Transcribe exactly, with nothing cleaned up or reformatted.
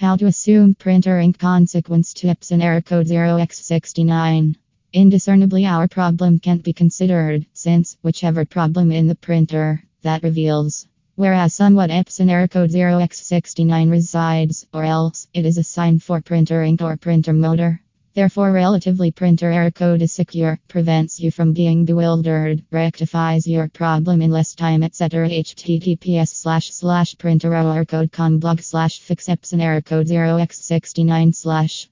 How to assume printer ink consequence tips in error code zero x sixty-nine. Indiscernibly, our problem can't be considered, since whichever problem in the printer that reveals whereas somewhat Epson error code zero x sixty-nine resides, or else it is a sign for printer ink or printer motor. Therefore, relatively printer error code is secure, prevents you from being bewildered, rectifies your problem in less time, et cetera. H T T P S slash slash printer error code com blog slash fix Epson error code zero x sixty-nine slash